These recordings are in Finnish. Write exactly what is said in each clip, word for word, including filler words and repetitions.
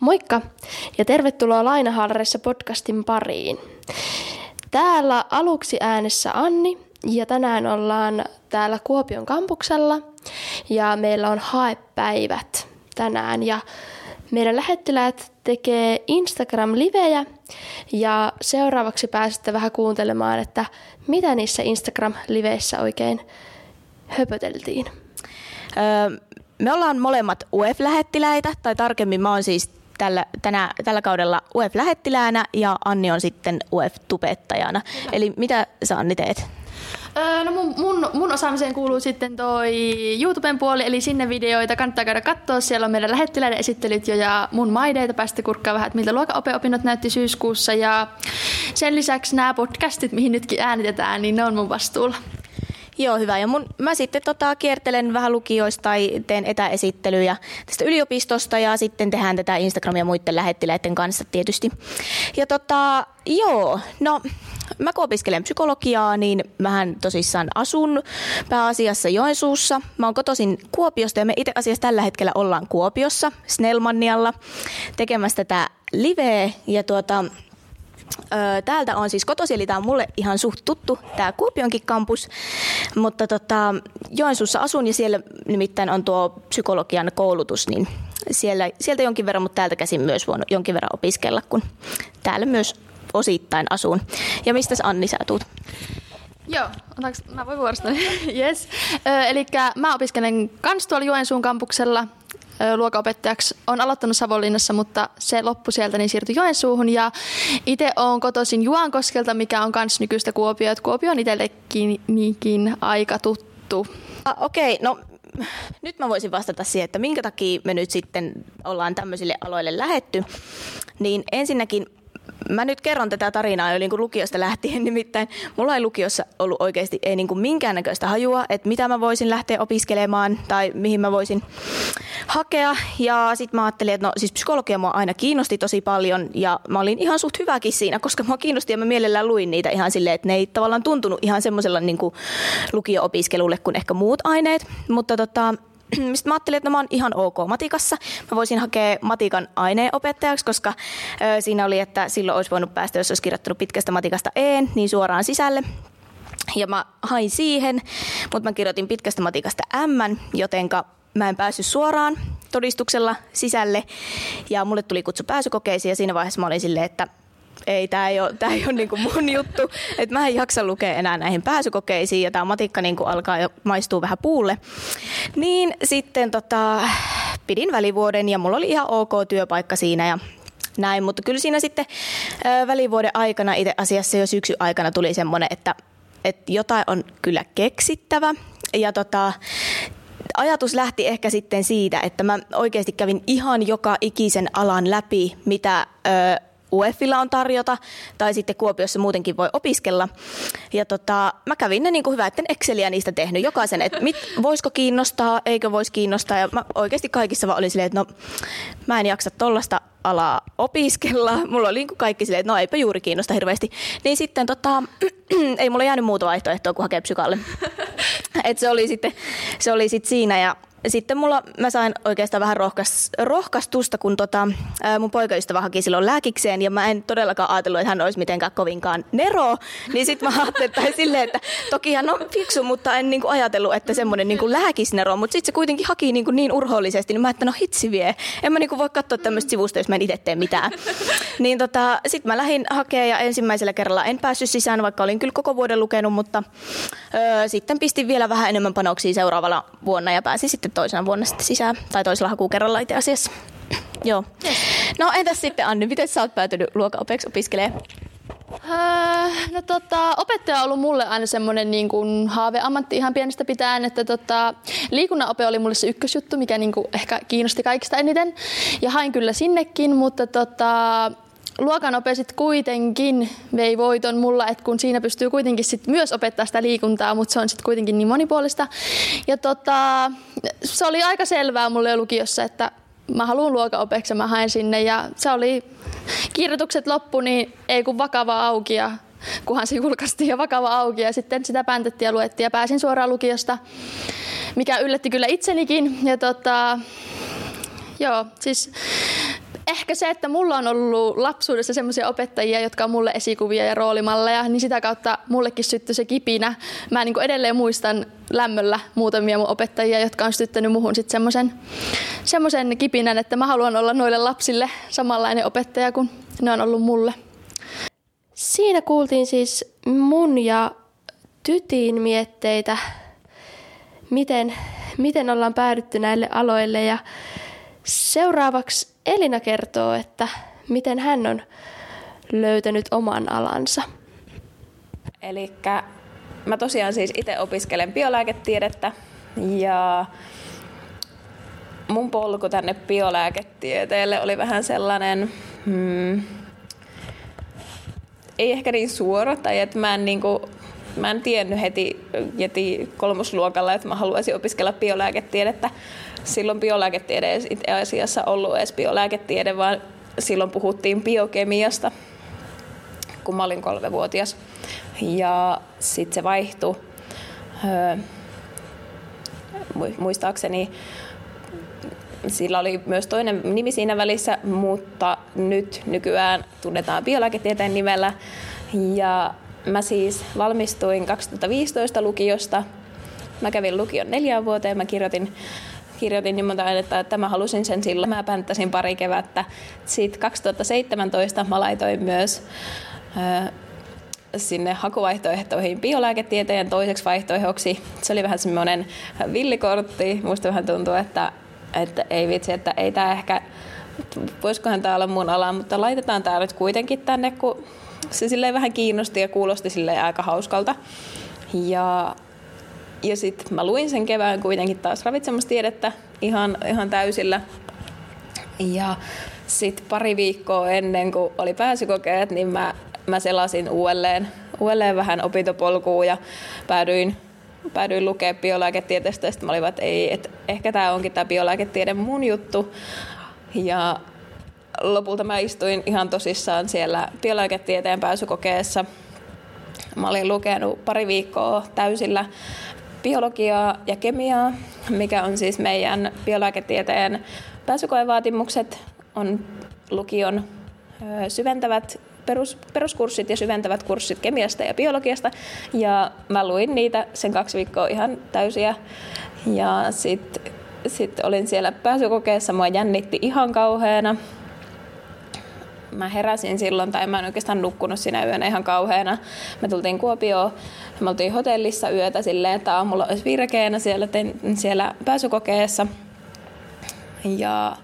Moikka ja tervetuloa Lainahaalareissa podcastin pariin. Täällä aluksi äänessä Anni ja tänään ollaan täällä Kuopion kampuksella ja meillä on haepäivät tänään ja meidän lähettiläät tekee Instagram-livejä ja seuraavaksi pääsette vähän kuuntelemaan, että mitä niissä Instagram-liveissä oikein höpöteltiin. Öö, me ollaan molemmat U E F-lähettiläitä, tai tarkemmin mä oon siis Tällä, tänä, tällä kaudella U E F-lähettiläänä ja Anni on sitten U E F-tubettajana. Kyllä. Eli mitä sä, Anni, teet? Öö, no mun, mun, mun osaamiseen kuuluu sitten toi YouTuben puoli, eli sinne videoita kannattaa käydä katsoa. Siellä on meidän lähettiläiden esittelyt jo ja mun maideita. Päästä kurkkaa vähän, että miltä luokanopeopinnot näytti syyskuussa. Ja sen lisäksi nämä podcastit, mihin nytkin äänitetään, niin ne on mun vastuulla. Joo, hyvä. Ja mun, mä sitten tota, kiertelen vähän lukijoista tai teen etäesittelyjä tästä yliopistosta ja sitten tehdään tätä Instagramia muiden lähettiläiden kanssa tietysti. Ja tota, joo, no mä kun opiskelen psykologiaa, niin mähän tosissaan asun pääasiassa Joensuussa. Mä oon kotoisin Kuopiosta ja me itse asiassa tällä hetkellä ollaan Kuopiossa, Snellmannialla, tekemässä tätä liveä ja tuota... Täältä on siis kotosi, eli tämä on mulle ihan suht tuttu, tämä Kuopionkin kampus, mutta tota, Joensuussa asun ja siellä nimittäin on tuo psykologian koulutus, niin siellä, sieltä jonkin verran, mutta täältä käsin myös voin jonkin verran opiskella, kun täällä myös osittain asun. Ja mistäs, Anni, sä tuut? Joo, otanko, mä voin vuorostani. Yes. Eli mä opiskelen kans tuolla Joensuun kampuksella. Luokanopettajaksi olen aloittanut Savonlinnassa, mutta se loppui sieltä, niin siirtyi Joensuuhun. Ja itse olen kotoisin Juankoskelta, mikä on myös nykyistä Kuopioa. Kuopio on itsellekin niinkin aika tuttu. Ah, Okei, okay. No nyt mä voisin vastata siihen, että minkä takia me nyt sitten ollaan tämmöisille aloille lähetty. Niin ensinnäkin mä nyt kerron tätä tarinaa jo niin kuin lukiosta lähtien, nimittäin mulla ei lukiossa ollut oikeasti ei niin kuin minkäännäköistä hajua, että mitä mä voisin lähteä opiskelemaan tai mihin mä voisin hakea. Ja sit mä ajattelin, että no siis psykologia mua aina kiinnosti tosi paljon ja mä olin ihan suht hyväkin siinä, koska mua kiinnosti ja mä mielellään luin niitä ihan silleen, että ne ei tavallaan tuntunut ihan semmoisella niin kuin lukio-opiskelulle kuin ehkä muut aineet, mutta tota... Sitten mä ajattelin, että no mä oon ihan ok matikassa. Mä voisin hakea matikan aineenopettajaksi, koska ö, siinä oli, että silloin olisi voinut päästä, jos olisi kirjoittanut pitkästä matikasta E:n, niin suoraan sisälle. Ja mä hain siihen, mutta mä kirjoitin pitkästä matikasta M:n, jotenka mä en päässyt suoraan todistuksella sisälle. Ja mulle tuli kutsu pääsykokeisiin ja siinä vaiheessa mä olin silleen, että ei, tämä ei ole, tää ei ole niinku mun juttu. Et mä en jaksa lukea enää näihin pääsykokeisiin ja tämä matikka niinku alkaa jo maistua vähän puulle. Niin sitten tota, pidin välivuoden ja mulla oli ihan ok työpaikka siinä ja näin. Mutta kyllä siinä sitten ö, välivuoden aikana, itse asiassa jo syksyn aikana tuli semmoinen, että, että jotain on kyllä keksittävä. Ja tota... Ajatus lähti ehkä sitten siitä, että mä oikeasti kävin ihan joka ikisen alan läpi, mitä... Ö, U E F:llä on tarjota, tai sitten Kuopiossa muutenkin voi opiskella. Ja tota, mä kävin ne niin kuin hyvä, etten Exceliä niistä tehnyt jokaisen, että mit, voisiko kiinnostaa, eikö voisi kiinnostaa. Ja mä oikeasti kaikissa vaan olin silleen, että no mä en jaksa tollaista alaa opiskella. Mulla oli niin kuin kaikki silleen, että no eipä juuri kiinnosta hirveästi. Niin sitten tota, ei mulla jäänyt muuta vaihtoehtoa kuin hakea psykalle. Et se oli sitten se oli sit siinä ja... Sitten mulla, mä sain oikeastaan vähän rohkas, rohkastusta, kun tota, mun poikaystävä haki silloin lääkikseen ja mä en todellakaan ajatellut, että hän olisi mitenkään kovinkaan nero. Niin sit mä ajattelin silleen, että toki hän on fiksu, mutta en niinku ajatellut, että semmoinen niinku lääkisnero. Mutta sit se kuitenkin haki niinku niin urhoollisesti, niin mä ajattelin, no hitsi vie. En mä niinku voi katsoa tämmöistä sivusta, jos mä en itse tee mitään. Niin tota, sit mä lähdin hakemaan ja ensimmäisellä kerralla en päässyt sisään, vaikka olin kyllä koko vuoden lukenut, mutta öö, sitten pistin vielä vähän enemmän panoksia seuraavalla vuonna ja pääsin sitten toisena vuonna sitten sisään, tai toisella hakukerralla itse asiassa. Joo. Yes. No entäs sitten, Anni, miten sä oot päätynyt luokanopettajaksi opiskelemaan? Öö, no tota, opettaja on ollut mulle aina semmoinen niin kuin haaveammatti ihan pienestä pitäen, että tota, liikunnanope oli mulle se ykkösjuttu, mikä niin kuin ehkä kiinnosti kaikista eniten, ja hain kyllä sinnekin, mutta tota... Luokanope sit kuitenkin vei voiton mulla, että kun siinä pystyy kuitenkin sit myös opettaa sitä liikuntaa, mutta se on sit kuitenkin niin monipuolista. Ja tota, se oli aika selvää mulle jo lukiossa, että mä haluan luokanopeeksi ja mä haen sinne. Ja se oli kirjoitukset loppu, niin ei kun vakava auki ja kunhan se julkaistiin ja vakava auki. Ja sitten sitä päntettiin ja luettiin ja pääsin suoraan lukiosta, mikä yllätti kyllä itsenikin. Ja tota, joo, siis... ehkä se, että mulla on ollut lapsuudessa semmoisia opettajia, jotka on mulle esikuvia ja roolimalleja, niin sitä kautta mullekin syttyi se kipinä. Mä niin kuin edelleen muistan lämmöllä muutamia mun opettajia, jotka on syttynyt muhun sitten semmoisen semmoisen kipinän, että mä haluan olla noille lapsille samanlainen opettaja kuin ne on ollut mulle. Siinä kuultiin siis mun ja tytin mietteitä, miten, miten ollaan päädytty näille aloille, ja seuraavaksi Elina kertoo, että miten hän on löytänyt oman alansa. Elikkä mä tosiaan siis itse opiskelen biolääketiedettä, ja mun polku tänne biolääketieteelle oli vähän sellainen... Hmm, ei ehkä niin suora, tai että mä en, niin kuin, mä en tiennyt heti, heti kolmosluokalla, että mä haluaisin opiskella biolääketiedettä. Silloin biolääketiede ei itse asiassa ollut edes biolääketiede, vaan silloin puhuttiin biokemiasta, kun mä olin kolmevuotias. Ja sitten se vaihtui, öö, muistaakseni, sillä oli myös toinen nimi siinä välissä, mutta nyt nykyään tunnetaan biolääketieteen nimellä. Ja mä siis valmistuin kaksituhattaviisitoista lukiosta. Mä kävin lukion neljään vuoteen. Mä kirjoitin, kirjoitin niin monta ainetta, että mä halusin sen silloin. Mä pänttäsin pari kevättä. Sitten kaksituhattaseitsemäntoista mä laitoin myös äh, sinne hakuvaihtoehtoihin biolääketieteen toiseksi vaihtoehdoksi. Se oli vähän semmoinen villikortti. Musta vähän tuntuu, että Että ei vitsi, että ei tää ehkä, voisikohan tää olla mun ala, mutta laitetaan tää nyt kuitenkin tänne, kun se silleen vähän kiinnosti ja kuulosti silleen aika hauskalta. Ja, ja sit mä luin sen kevään kuitenkin taas ravitsemustiedettä ihan, ihan täysillä. Ja sit pari viikkoa ennen kuin oli pääsykokeet, niin mä, mä selasin uudelleen, uudelleen vähän opintopolkuun ja päädyin Päädyin lukemaan biolääketieteestä, ja sitten mä olin, että ei, että ehkä tämä onkin tämä biolääketiede mun juttu. Ja lopulta mä istuin ihan tosissaan siellä biolääketieteen pääsykokeessa. Mä olin lukenut pari viikkoa täysillä biologiaa ja kemiaa, mikä on siis meidän biolääketieteen pääsykoevaatimukset, on lukion syventävät Perus, peruskurssit ja syventävät kurssit kemiasta ja biologiasta, ja mä luin niitä sen kaksi viikkoa ihan täysiä, ja sitten sit olin siellä pääsykokeessa, mua jännitti ihan kauheena. Mä heräsin silloin, tai mä en oikeastaan nukkunut siinä yönä ihan kauheena. Me tultiin Kuopioon, me oltiin hotellissa yötä silleen, että aamulla olisi virkeänä siellä, siellä pääsykokeessa, ja,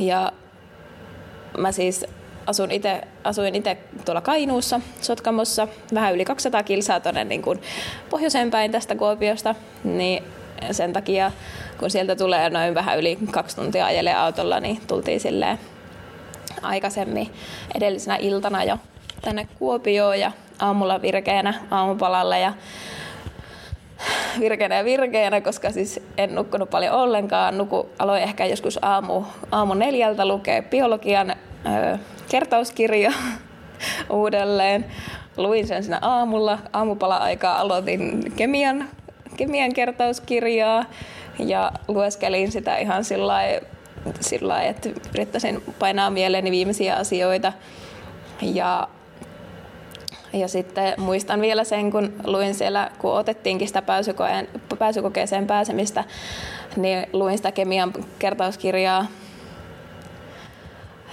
ja mä siis Asuin ite, asuin itse tuolla Kainuussa, Sotkamossa, vähän yli kaksisataa kilsaa tuonne niin kuin pohjoiseen päin tästä Kuopiosta, niin sen takia, kun sieltä tulee noin vähän yli kaksi tuntia ajelee autolla, niin tultiin silleen aikaisemmin edellisenä iltana jo tänne Kuopioon, ja aamulla virkeänä aamupalalle ja virkeänä ja virkeänä, koska siis en nukkunut paljon ollenkaan. Nuku, aloin ehkä joskus aamu, aamu neljältä lukea biologian öö, kertauskirja uudelleen. Luin sen siinä aamulla. Aamupala-aikaa aloitin kemian, kemian kertauskirjaa ja lueskelin sitä ihan sillä lailla, että yrittäisin painaa mieleeni viimeisiä asioita. Ja, ja sitten muistan vielä sen, kun luin siellä, kun otettiinkin sitä pääsykokeeseen pääsemistä, niin luin sitä kemian kertauskirjaa.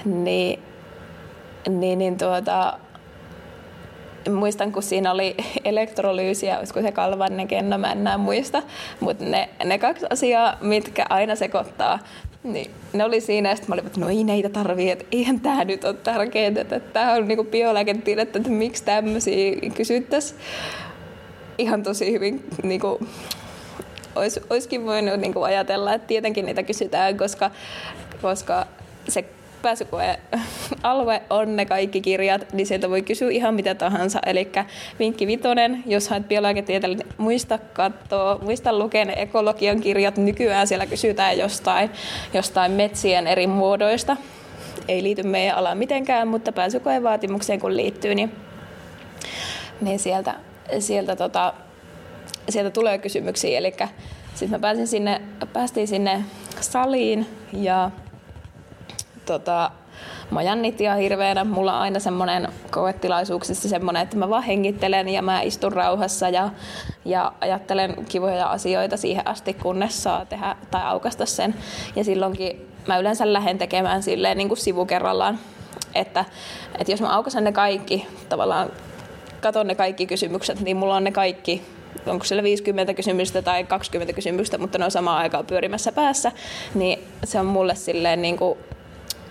Niin Niin, niin tuota, muistan, kun siinä oli elektrolyysiä, olisiko se kalvainen kenno, mä en enää muista, mutta ne, ne kaksi asiaa, mitkä aina sekoittaa, niin ne oli siinä, ja sitten mä olin, että no ei näitä tarvii, että eihän tää nyt ole tärkeää, että tää on niinku biolääketiedettä, että miksi tämmöisiä kysyttäisiin. Ihan tosi hyvin, niinku, ois, oiskin voinut niinku ajatella, että tietenkin niitä kysytään, koska, koska se pääsykoealue on ne kaikki kirjat, niin sieltä voi kysyä ihan mitä tahansa. Eli vinkki vitonen, jos haet biolääketieteelle, niin muista katsoa, muista lukea ne ekologian kirjat. Nykyään siellä kysytään jostain, jostain metsien eri muodoista. Ei liity meidän alaan mitenkään, mutta pääsykoevaatimukseen kun liittyy, niin, niin sieltä, sieltä, tota, sieltä tulee kysymyksiä. Eli sitten mä pääsin sinne, päästiin sinne saliin ja tota, mä jännitin ihan hirveänä. Mulla on aina semmoinen koetilaisuuksissa semmoinen, että mä vaan hengittelen ja mä istun rauhassa ja, ja ajattelen kivoja asioita siihen asti, kunnes saa tehdä tai aukaista sen. Ja silloinkin mä yleensä lähden tekemään silleen niin kuin sivu kerrallaan, että, että jos mä aukaisen ne kaikki, tavallaan katon ne kaikki kysymykset, niin mulla on ne kaikki. Onko siellä viisikymmentä kysymystä tai kaksikymmentä kysymystä, mutta ne on samaan aikaan pyörimässä päässä, niin se on mulle silleen niin kuin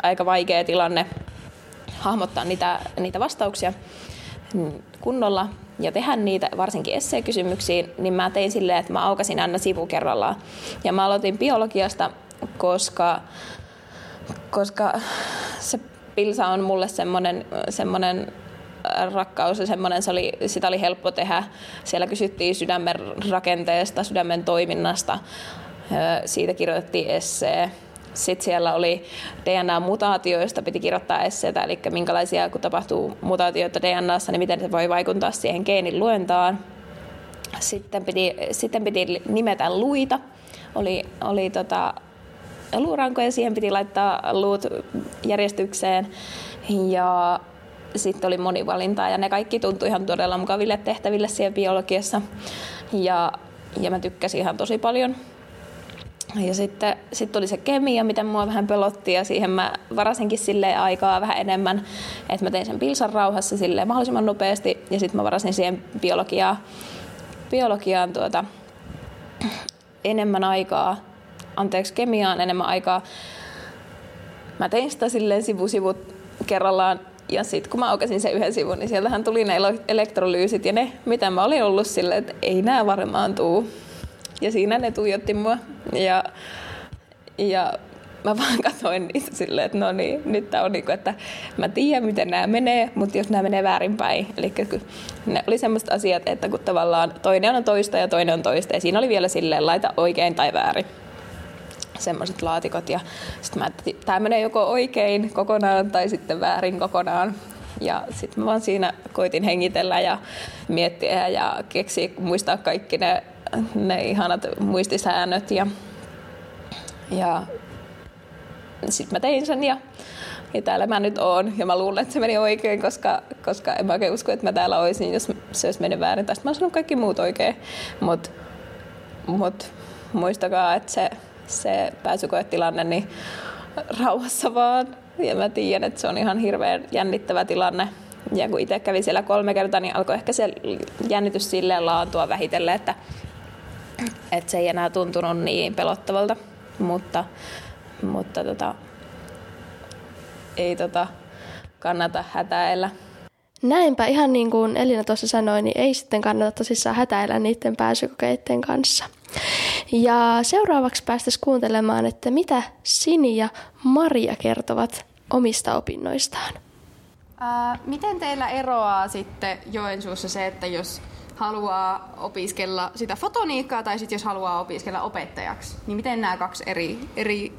aika vaikea tilanne hahmottaa niitä, niitä vastauksia kunnolla ja tehdä niitä, varsinkin esseekysymyksiin, niin mä tein silleen, että mä aukasin aina sivu kerrallaan. Ja mä aloitin biologiasta, koska, koska se pilsa on mulle semmoinen, semmoinen rakkaus ja semmoinen, se oli, sitä oli helppo tehdä. Siellä kysyttiin sydämen rakenteesta, sydämen toiminnasta, siitä kirjoitettiin essee. Sitten siellä oli D N A-mutaatioista, piti kirjoittaa esseitä, eli minkälaisia, kun tapahtuu mutaatioita D N A:ssa, niin miten se voi vaikuttaa siihen geenin luentaan. Sitten piti, sitten piti nimetä luita, oli, oli tota, luurankoja, siihen piti laittaa luut järjestykseen. Ja sitten oli monivalintaa ja ne kaikki tuntui ihan todella mukaville tehtäville siellä biologiassa. Ja, ja mä tykkäsin ihan tosi paljon. Ja sitten sit tuli se kemia, miten mua vähän pelotti ja siihen mä varasinkin silleen aikaa vähän enemmän, että mä tein sen pilsan rauhassa silleen mahdollisimman nopeasti ja sitten mä varasin siihen biologiaan, biologiaan tuota, enemmän aikaa, anteeksi kemiaan enemmän aikaa. Mä tein sitä silleen sivusivut kerrallaan. Ja sitten kun mä aukasin sen yhden sivun, niin sieltähän tuli ne elektrolyysit ja ne, mitä mä olin ollut silleen, että ei nää varmaan tuu. Ja siinä ne tuijotti mua. Ja, ja mä vaan katsoin niitä silleen, että no niin, nyt tää on niin kuin, että mä tiedän, miten nämä menee, mutta jos nämä menee väärinpäin. Eli ne oli semmoiset asiat, että kun tavallaan toinen on toista ja toinen on toista. Ja siinä oli vielä silleen, laita oikein tai väärin. Semmoiset laatikot ja sitten mä ajattelin, että tämä menee joko oikein kokonaan tai sitten väärin kokonaan. Ja sitten mä vaan siinä koitin hengitellä ja miettiä ja keksiä, muistaa kaikki ne, ne ihanat muistisäännöt. Ja, ja sitten mä tein sen ja, ja täällä mä nyt oon. Ja mä luulen, että se meni oikein, koska, koska en mä oikein usko, että mä täällä olisin, jos se olisi mennyt väärin. Tai sitten mä oon sanonut kaikki muut oikein. Mutta mut, muistakaa, että se... se pääsykoetilanne, niin rauhassa vaan. Ja mä tiedän, että se on ihan hirveän jännittävä tilanne. Ja kun itse kävin siellä kolme kertaa, niin alkoi ehkä se jännitys silleen laantua vähitellen, että, että se ei enää tuntunut niin pelottavalta. Mutta, mutta tota, ei tota, kannata hätäillä. Näinpä, ihan niin kuin Elina tuossa sanoi, niin ei sitten kannata tosissaan hätäillä niiden pääsykokeiden kanssa. Ja seuraavaksi päästäisiin kuuntelemaan, että mitä Sini ja Maria kertovat omista opinnoistaan. Ää, miten teillä eroaa sitten Joensuussa se, että jos haluaa opiskella sitä fotoniikkaa tai sitten jos haluaa opiskella opettajaksi, niin miten nämä kaksi eri, eri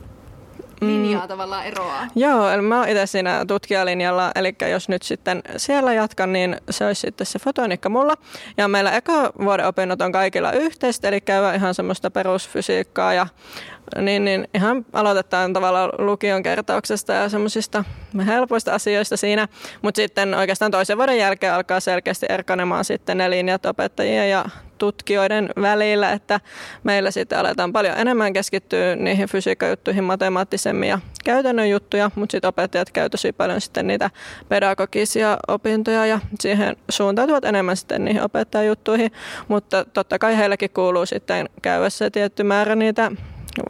linjaa mm. tavallaan eroaa? Joo, eli mä oon itse siinä tutkijalinjalla, eli jos nyt sitten siellä jatkan, niin se olisi sitten se fotoniikka mulla. Ja meillä eka vuoden opinnot on kaikilla yhteistä, eli käydään ihan semmoista perusfysiikkaa ja niin, niin ihan aloitetaan tavallaan lukion kertauksesta ja semmoisista helpoista asioista siinä, mutta sitten oikeastaan toisen vuoden jälkeen alkaa selkeästi erkanemaan sitten ne linjat opettajien ja tutkijoiden välillä, että meillä sitten aletaan paljon enemmän keskittyä niihin fysiikkajuttuihin matemaattisemmin ja käytännön juttuja, mutta sitten opettajat käy tosi paljon sitten niitä pedagogisia opintoja ja siihen suuntautuvat enemmän sitten niihin opettajajuttuihin, mutta totta kai heilläkin kuuluu sitten käydä se tietty määrä niitä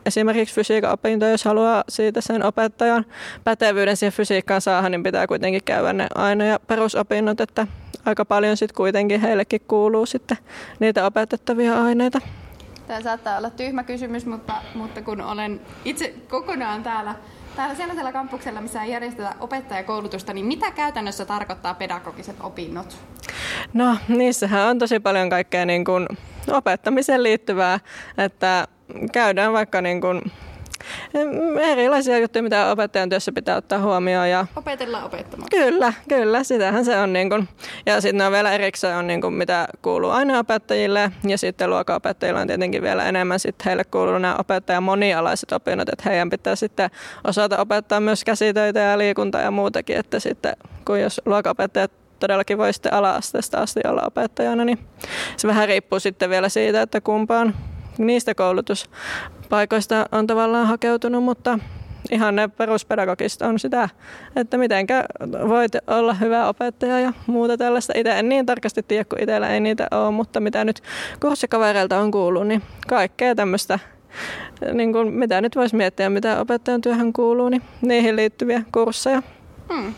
esimerkiksi fysiikan opintoja, jos haluaa siitä sen opettajan pätevyyden siihen fysiikkaan saada, niin pitää kuitenkin käydä ne aino- ja perusopinnot, että aika paljon sitten kuitenkin heillekin kuuluu sitten niitä opetettavia aineita. Tämä saattaa olla tyhmä kysymys, mutta, mutta kun olen itse kokonaan täällä, täällä sellaisella kampuksella, missä ei järjestetä opettajakoulutusta, niin mitä käytännössä tarkoittaa pedagogiset opinnot? No niissähän on tosi paljon kaikkea niin kuin opettamiseen liittyvää, että käydään vaikka niin kuin erilaisia juttuja, mitä opettajan työssä pitää ottaa huomioon. Ja opetellaan opettamaan. Kyllä, kyllä, sitähän se on. Niin kuin. Ja sitten on vielä erikseen, on niin kuin, mitä kuuluu aineopettajille ja sitten luokanopettajilla on tietenkin vielä enemmän. Sitten heille kuuluu nämä opettajan monialaiset opinnot, että heidän pitää sitten osata opettaa myös käsitöitä ja liikuntaa ja muutakin, että sitten kun jos luokanopettajat todellakin voi sitten ala-asteesta asti olla opettajana, niin se vähän riippuu sitten vielä siitä, että kumpaan niistä koulutuspaikoista on tavallaan hakeutunut, mutta ihan ne peruspedagogista on sitä, että mitenkä voit olla hyvä opettaja ja muuta tällaista. Itse en niin tarkasti tiedä, kun itsellä ei niitä ole, mutta mitä nyt kurssikavereilta on kuullut, niin kaikkea tämmöistä, niin kuin mitä nyt voisi miettiä, mitä opettajan työhön kuuluu, niin niihin liittyviä kursseja. Hmm.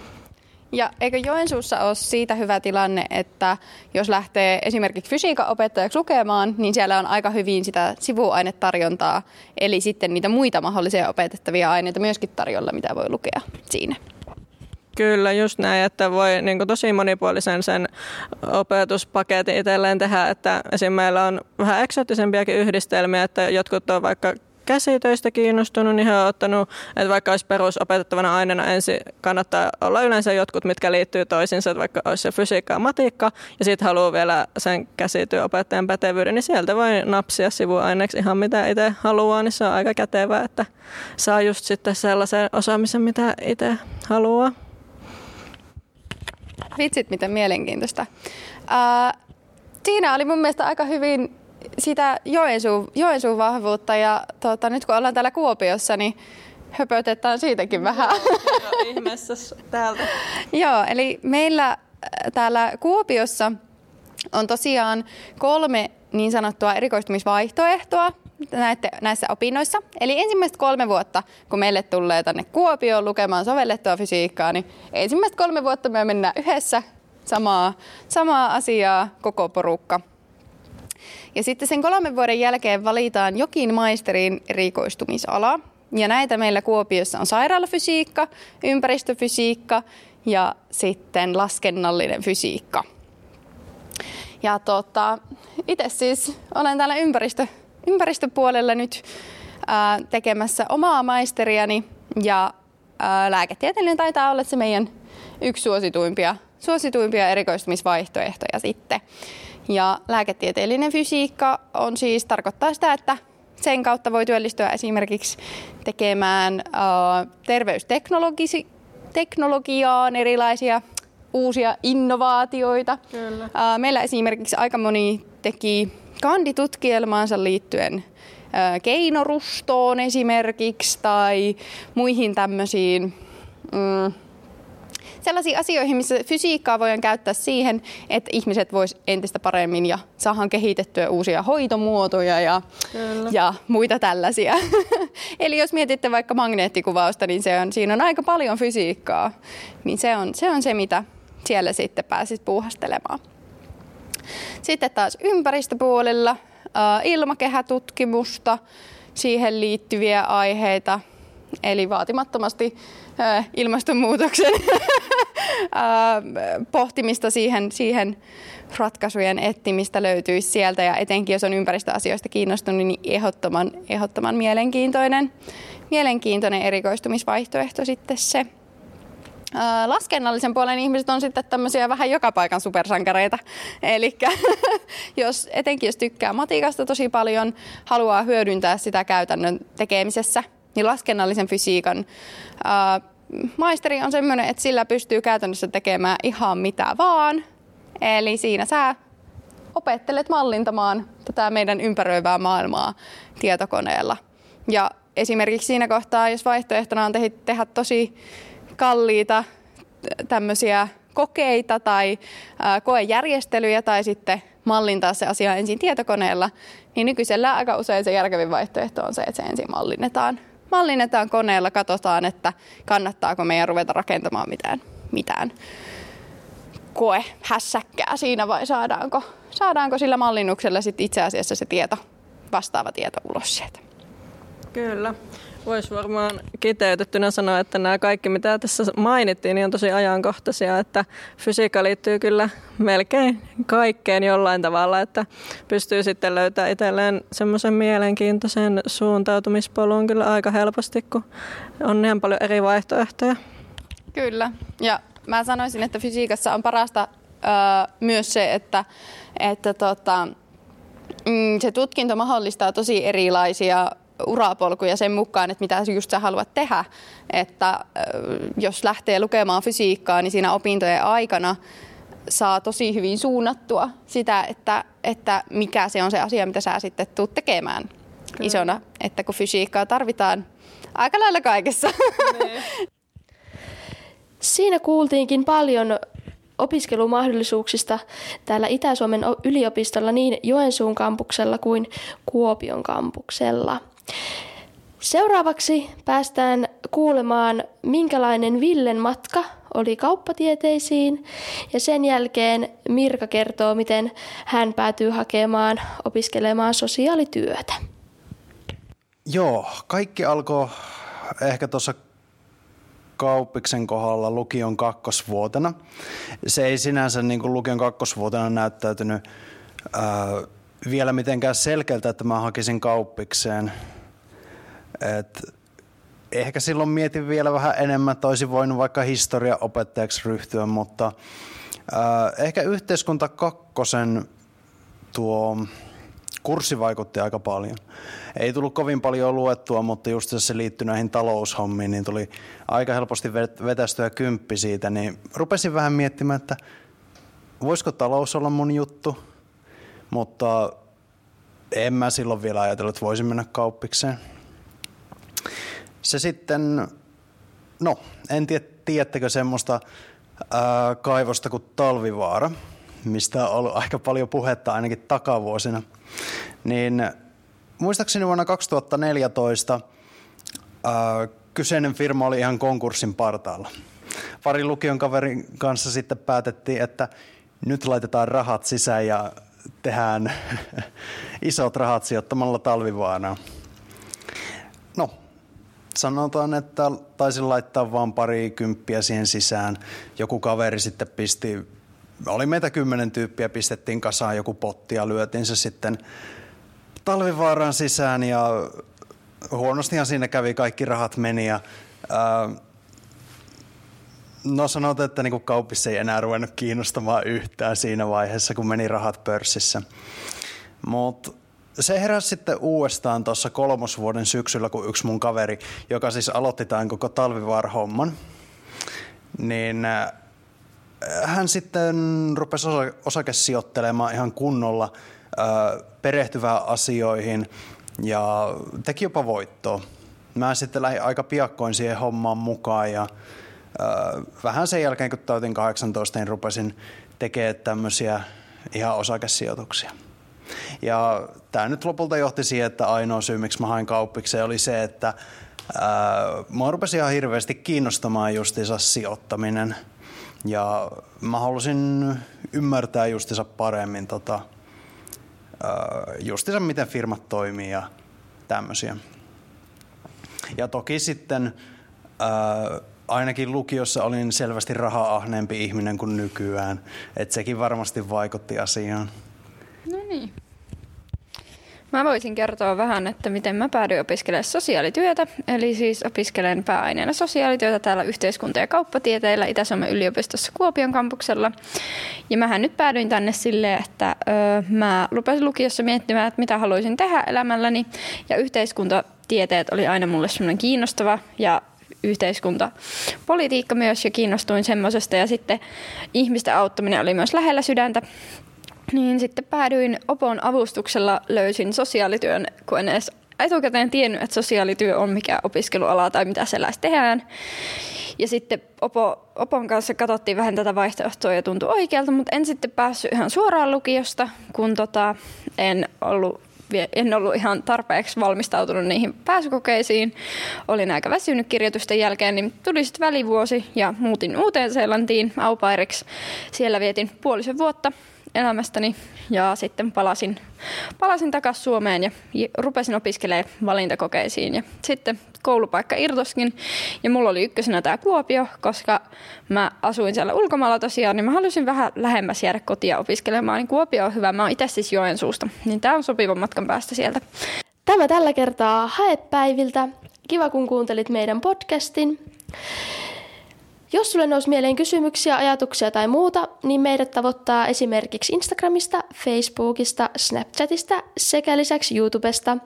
Ja eikö Joensuussa ole siitä hyvä tilanne, että jos lähtee esimerkiksi fysiikan opettajaksi lukemaan, niin siellä on aika hyvin sitä sivuainetarjontaa, eli sitten niitä muita mahdollisia opetettavia aineita myöskin tarjolla, mitä voi lukea siinä. Kyllä, just näin, että voi niin kuin tosi monipuolisen sen opetuspaketin itselleen tehdä, että esim. Meillä on vähän eksoottisempiakin yhdistelmiä, että jotkut on vaikka käsitöistä kiinnostunut, niin he on ottanut, että vaikka olisi perusopetettavana aineena ensin kannattaa olla yleensä jotkut, mitkä liittyy toisiinsa, että vaikka olisi se fysiikka ja matikka, ja sitten haluaa vielä sen käsityöopettajan pätevyyden, niin sieltä voi napsia sivuaineeksi ihan mitä itse haluaa, niin se on aika kätevää, että saa just sitten sellaisen osaamisen, mitä itse haluaa. Vitsit, miten mielenkiintoista. Äh, siinä oli mun mielestä aika hyvin sitä Joensuun, Joensuun vahvuutta ja tuota, nyt kun ollaan täällä Kuopiossa, niin höpötetään siitäkin vähän. Joo, ihmeessä täältä. Joo, eli meillä täällä Kuopiossa on tosiaan kolme niin sanottua erikoistumisvaihtoehtoa näissä opinnoissa. Eli ensimmäiset kolme vuotta, kun meille tulee tänne Kuopioon lukemaan sovellettua fysiikkaa, niin ensimmäiset kolme vuotta me mennään yhdessä samaa, samaa asiaa koko porukka. Ja sitten sen kolmen vuoden jälkeen valitaan jokin maisterin erikoistumisala. Ja näitä meillä Kuopiossa on sairaalafysiikka, ympäristöfysiikka ja sitten laskennallinen fysiikka. Ja tota, itse siis olen täällä ympäristö, ympäristöpuolella nyt ää, tekemässä omaa maisteriani. Ja ää, lääketieteellinen taitaa olla se meidän yksi suosituimpia, suosituimpia erikoistumisvaihtoehtoja sitten. Ja lääketieteellinen fysiikka on siis, tarkoittaa sitä, että sen kautta voi työllistyä esimerkiksi tekemään uh, terveysteknologiaan erilaisia uusia innovaatioita. Kyllä. Uh, meillä esimerkiksi aika moni teki kanditutkielmaansa liittyen uh, keinorustoon esimerkiksi tai muihin tämmöisiin Mm, sellaisiin asioihin, missä fysiikkaa voidaan käyttää siihen, että ihmiset vois entistä paremmin ja saadaan kehitettyä uusia hoitomuotoja ja, ja muita tällaisia. Eli jos mietitte vaikka magneettikuvausta, niin se on, siinä on aika paljon fysiikkaa. Niin se on, se on se, mitä siellä sitten pääsit puuhastelemaan. Sitten taas ympäristöpuolella ilmakehätutkimusta, siihen liittyviä aiheita. Eli vaatimattomasti ilmastonmuutoksen pohtimista siihen, siihen ratkaisujen etsimistä löytyisi sieltä. Ja etenkin jos on ympäristöasioista kiinnostunut, niin ehdottoman, ehdottoman mielenkiintoinen, mielenkiintoinen erikoistumisvaihtoehto sitten se. Laskennallisen puolen ihmiset on sitten tämmöisiä vähän joka paikan supersankareita. Eli jos, etenkin jos tykkää matikasta tosi paljon, haluaa hyödyntää sitä käytännön tekemisessä, niin laskennallisen fysiikan ää, maisteri on semmoinen, että sillä pystyy käytännössä tekemään ihan mitä vaan. Eli siinä sä opettelet mallintamaan tätä meidän ympäröivää maailmaa tietokoneella. Ja esimerkiksi siinä kohtaa, jos vaihtoehtona on te- tehdä tosi kalliita tämmöisiä kokeita tai ää, koejärjestelyjä tai sitten mallintaa se asia ensin tietokoneella, niin nykyisellään aika usein se järkevin vaihtoehto on se, että se ensin mallinnetaan. Mallinnetaan koneella, katsotaan, että kannattaako meidän ruveta rakentamaan mitään, mitään koehässäkkää siinä vai saadaanko, saadaanko sillä mallinnuksella sit itse asiassa se tieto, vastaava tieto ulos sieltä. Kyllä. Voisi varmaan kiteytettynä sanoa, että nämä kaikki, mitä tässä mainittiin, niin on tosi ajankohtaisia, että fysiikka liittyy kyllä melkein kaikkeen jollain tavalla, että pystyy sitten löytämään itselleen semmoisen mielenkiintoisen suuntautumispolun kyllä aika helposti, kun on niin paljon eri vaihtoehtoja. Kyllä, ja mä sanoisin, että fysiikassa on parasta ö, myös se, että, että tota, se tutkinto mahdollistaa tosi erilaisia urapolkuja sen mukaan, että mitä just sä haluat tehdä. Että jos lähtee lukemaan fysiikkaa, niin siinä opintojen aikana saa tosi hyvin suunnattua sitä, että, että mikä se on se asia, mitä sä sitten tuut tekemään Kyllä. isona. Että kun fysiikkaa tarvitaan aika lailla kaikessa. Ne. Siinä kuultiinkin paljon opiskelumahdollisuuksista täällä Itä-Suomen yliopistolla niin Joensuun kampuksella kuin Kuopion kampuksella. Seuraavaksi päästään kuulemaan, minkälainen Villen matka oli kauppatieteisiin, ja sen jälkeen Mirka kertoo, miten hän päätyy hakemaan opiskelemaan sosiaalityötä. Joo, kaikki alkoi ehkä tuossa kauppiksen kohdalla lukion kakkosvuotena. Se ei sinänsä niin kuin lukion kakkosvuotena näyttäytynyt ää, vielä mitenkään selkeältä, että mä hakisin kauppikseen. Et ehkä silloin mietin vielä vähän enemmän, että olisin voinut vaikka historiaopettajaksi ryhtyä, mutta ää, ehkä yhteiskunta kakkosen tuo kurssi vaikutti aika paljon. Ei tullut kovin paljon luettua, mutta just jos se liittyi näihin taloushommiin, niin tuli aika helposti vetästyä kymppi siitä. Niin rupesin vähän miettimään, että voisiko talous olla mun juttu, mutta en mä silloin vielä ajatellut, että voisin mennä kauppikseen. Se sitten, no en tiedä, tiedättekö semmoista ää, kaivosta kuin Talvivaara, mistä on ollut aika paljon puhetta ainakin takavuosina. Niin muistaakseni vuonna kaksituhattaneljätoista ää, kyseinen firma oli ihan konkurssin partaalla. Pari lukion kaverin kanssa sitten päätettiin, että nyt laitetaan rahat sisään ja tehdään isot rahat sijoittamalla Talvivaaraan. No, sanotaan, että taisin laittaa vaan pari kymppiä siihen sisään. Joku kaveri sitten pisti... Oli meitä kymmenen tyyppiä, pistettiin kasaan joku potti ja lyötiin se sitten Talvivaaran sisään ja huonostihan siinä kävi, kaikki rahat meni ja ää, no sanotaan, että niinku kaupissa ei enää ruvennut kiinnostamaan yhtään siinä vaiheessa, kun meni rahat pörssissä. Mut se heräsi sitten uudestaan tuossa kolmosvuoden syksyllä, kun yksi mun kaveri, joka siis aloitti tämän koko Talvivaara-homman, niin hän sitten rupesi osakesijoittelemaan ihan kunnolla, perehtyvään asioihin ja teki jopa voittoa. Mä sitten lähdin aika piakkoin siihen hommaan mukaan ja vähän sen jälkeen, kun täytin kahdeksantoista, niin rupesin tekemään tämmöisiä ihan osakesijoituksia. Ja tämä nyt lopulta johti siihen, että ainoa syy, miksi mä hain kauppikseen, oli se, että mä rupesin ihan hirveästi kiinnostamaan justiinsa sijoittaminen. Ja mä halusin ymmärtää justiinsa paremmin tota, justiinsa miten firmat toimii ja tämmöisiä. Ja toki sitten ää, ainakin lukiossa olin selvästi raha-ahneempi ihminen kuin nykyään. Että sekin varmasti vaikutti asiaan. No niin. Mä voisin kertoa vähän, että miten mä päädyin opiskelemaan sosiaalityötä. Eli siis opiskelen pääaineena sosiaalityötä täällä yhteiskunta- ja kauppatieteillä Itä-Suomen yliopistossa Kuopion kampuksella. Ja mähän nyt päädyin tänne silleen, että öö, mä lupasin lukiossa miettimään, että mitä haluaisin tehdä elämälläni. Ja yhteiskuntatieteet oli aina mulle semmoinen kiinnostava ja yhteiskuntapolitiikka myös, ja kiinnostuin semmoisesta. Ja sitten ihmisten auttaminen oli myös lähellä sydäntä. Niin sitten päädyin Opon avustuksella, löysin sosiaalityön, kun en edes etukäteen tiennyt, että sosiaalityö on mikä opiskeluala tai mitä sellaista tehdään. Ja sitten Opo, Opon kanssa katsottiin vähän tätä vaihtoehtoa ja tuntui oikealta, mutta en sitten päässyt ihan suoraan lukiosta, kun tota, en ollut... En ollut ihan tarpeeksi valmistautunut niihin pääsykokeisiin. Olin aika väsynyt kirjoitusten jälkeen, niin tuli sitten välivuosi ja muutin Uuteen Seelantiin au pairiksi. Siellä vietin puolisen vuotta elämästäni ja sitten palasin, palasin takaisin Suomeen ja rupesin opiskelemaan valintakokeisiin. Ja sitten koulupaikka irtoskin ja mulla oli ykkösenä tämä Kuopio, koska mä asuin siellä ulkomailla tosiaan, niin mä halusin vähän lähemmäs jäädä kotia opiskelemaan, niin Kuopio on hyvä. Mä oon itse siis Joensuusta, niin tää on sopivan matkan päästä sieltä. Tämä tällä kertaa Hae-päiviltä. Kiva, kun kuuntelit meidän podcastin. Jos sulle nousi mieleen kysymyksiä, ajatuksia tai muuta, niin meidät tavoittaa esimerkiksi Instagramista, Facebookista, Snapchatista sekä lisäksi YouTubesta.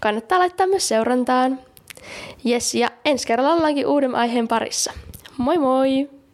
Kannattaa laittaa myös seurantaan. Jes, ja ensi kerralla ollaankin uuden aiheen parissa. Moi moi!